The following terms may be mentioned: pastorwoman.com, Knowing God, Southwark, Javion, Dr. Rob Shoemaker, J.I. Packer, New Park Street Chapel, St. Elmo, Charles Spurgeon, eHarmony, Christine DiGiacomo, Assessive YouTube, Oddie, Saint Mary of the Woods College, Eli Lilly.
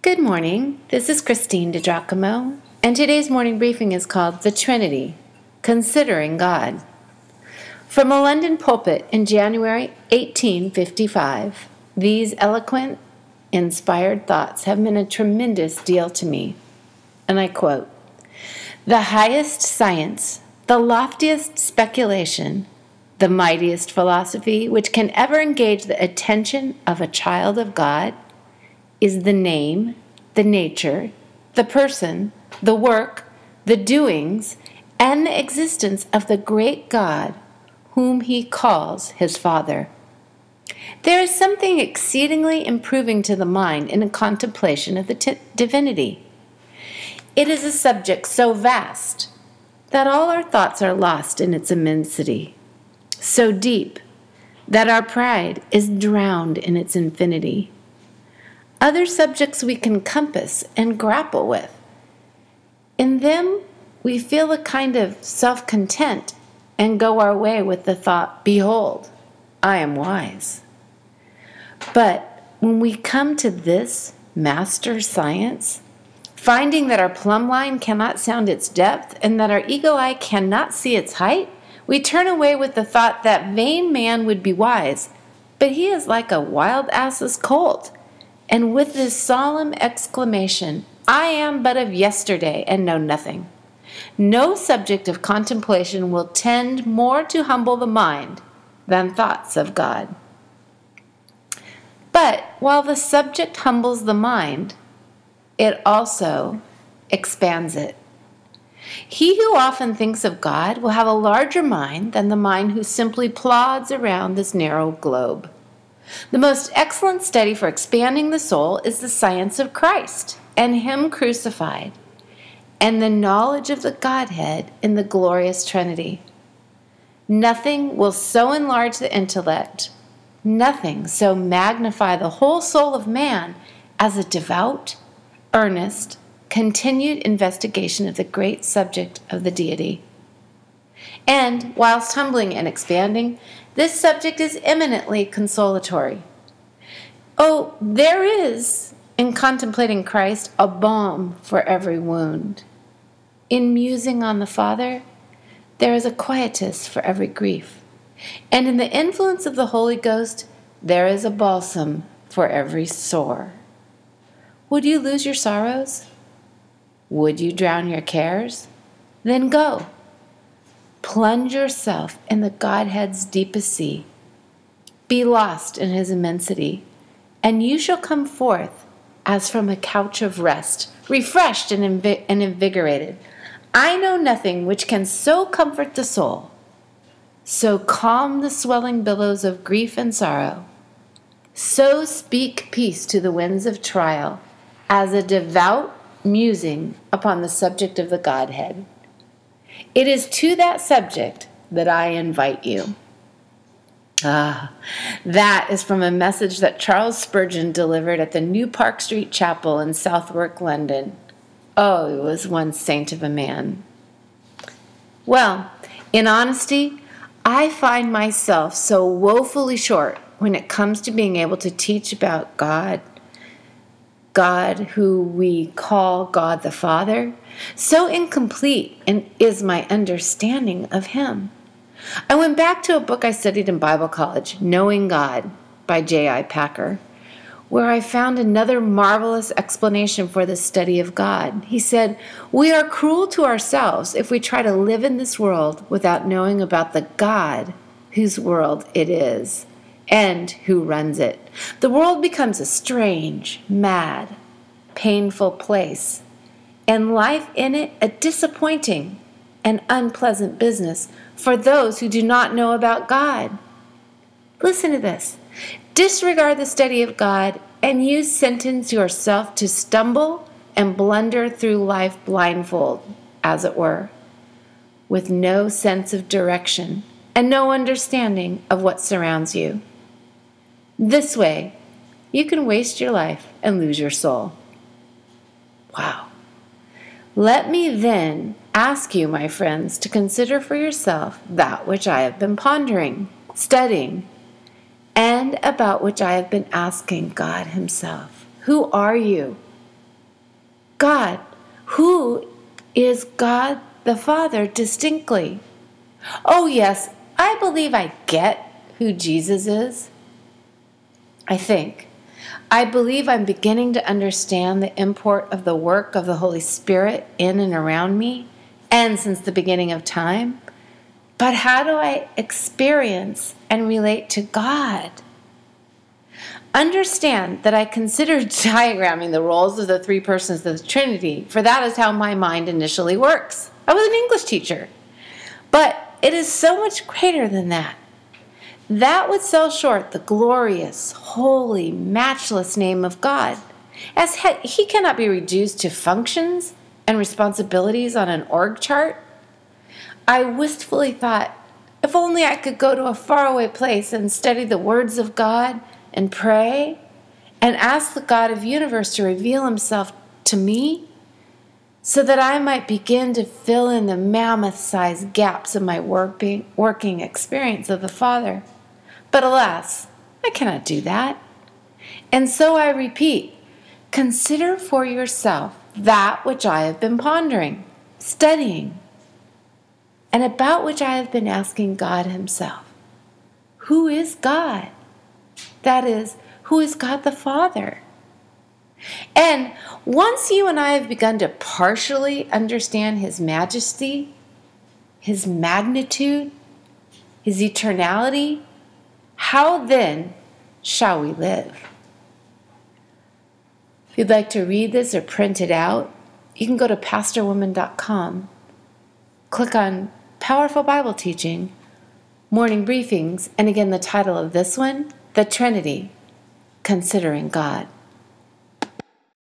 Good morning, this is Christine DiGiacomo, and today's morning briefing is called The Trinity, Considering God. From a London pulpit in January 1855, these eloquent, inspired thoughts have been a tremendous deal to me, and I quote, "The highest science, the loftiest speculation, the mightiest philosophy which can ever engage the attention of a child of God is the name, the nature, the person, the work, the doings, and the existence of the great God whom he calls his Father." There is something exceedingly improving to the mind in a contemplation of the divinity. It is a subject so vast that all our thoughts are lost in its immensity, so deep that our pride is drowned in its infinity. Other subjects we can compass and grapple with. In them, we feel a kind of self-content and go our way with the thought, "Behold, I am wise." But when we come to this master science, finding that our plumb line cannot sound its depth and that our eagle eye cannot see its height, we turn away with the thought that vain man would be wise, but he is like a wild ass's colt. And with this solemn exclamation, "I am but of yesterday and know nothing." No subject of contemplation will tend more to humble the mind than thoughts of God. But while the subject humbles the mind, it also expands it. He who often thinks of God will have a larger mind than the mind who simply plods around this narrow globe. The most excellent study for expanding the soul is the science of Christ and Him crucified, and the knowledge of the Godhead in the glorious Trinity. Nothing will so enlarge the intellect, nothing so magnify the whole soul of man as a devout, earnest, continued investigation of the great subject of the deity. And, whilst humbling and expanding, this subject is eminently consolatory. Oh, there is, in contemplating Christ, a balm for every wound. In musing on the Father, there is a quietus for every grief. And in the influence of the Holy Ghost, there is a balsam for every sore. Would you lose your sorrows? Would you drown your cares? Then go. Plunge yourself in the Godhead's deepest sea. Be lost in his immensity, and you shall come forth as from a couch of rest, refreshed and invigorated. I know nothing which can so comfort the soul, so calm the swelling billows of grief and sorrow, so speak peace to the winds of trial, as a devout musing upon the subject of the Godhead. It is to that subject that I invite you. That is from a message that Charles Spurgeon delivered at the New Park Street Chapel in Southwark, London. Oh, he was one saint of a man. Well, in honesty, I find myself so woefully short when it comes to being able to teach about God. God who we call God the Father, so incomplete is my understanding of Him. I went back to a book I studied in Bible college, Knowing God by J.I. Packer, where I found another marvelous explanation for the study of God. He said, "We are cruel to ourselves if we try to live in this world without knowing about the God whose world it is and who runs it. The world becomes a strange, mad, painful place, and life in it a disappointing and unpleasant business for those who do not know about God." Listen to this. Disregard the study of God, and you sentence yourself to stumble and blunder through life blindfold, as it were, with no sense of direction and no understanding of what surrounds you. This way, you can waste your life and lose your soul. Wow. Let me then ask you, my friends, to consider for yourself that which I have been pondering, studying, and about which I have been asking God Himself. Who are you? God, who is God the Father distinctly? Oh yes, I believe I get who Jesus is. I think. I believe I'm beginning to understand the import of the work of the Holy Spirit in and around me, and since the beginning of time. But how do I experience and relate to God? Understand that I consider diagramming the roles of the three persons of the Trinity, for that is how my mind initially works. I was an English teacher. But it is so much greater than that. That would sell short the glorious, holy, matchless name of God, as he cannot be reduced to functions and responsibilities on an org chart. I wistfully thought, if only I could go to a faraway place and study the words of God and pray and ask the God of universe to reveal himself to me so that I might begin to fill in the mammoth-sized gaps in my working experience of the Father. But alas, I cannot do that. And so I repeat, consider for yourself that which I have been pondering, studying, and about which I have been asking God himself. Who is God? That is, who is God the Father? And once you and I have begun to partially understand his majesty, his magnitude, his eternality, how then shall we live? If you'd like to read this or print it out, you can go to pastorwoman.com, click on Powerful Bible Teaching, Morning Briefings, and again the title of this one, The Trinity, Considering God.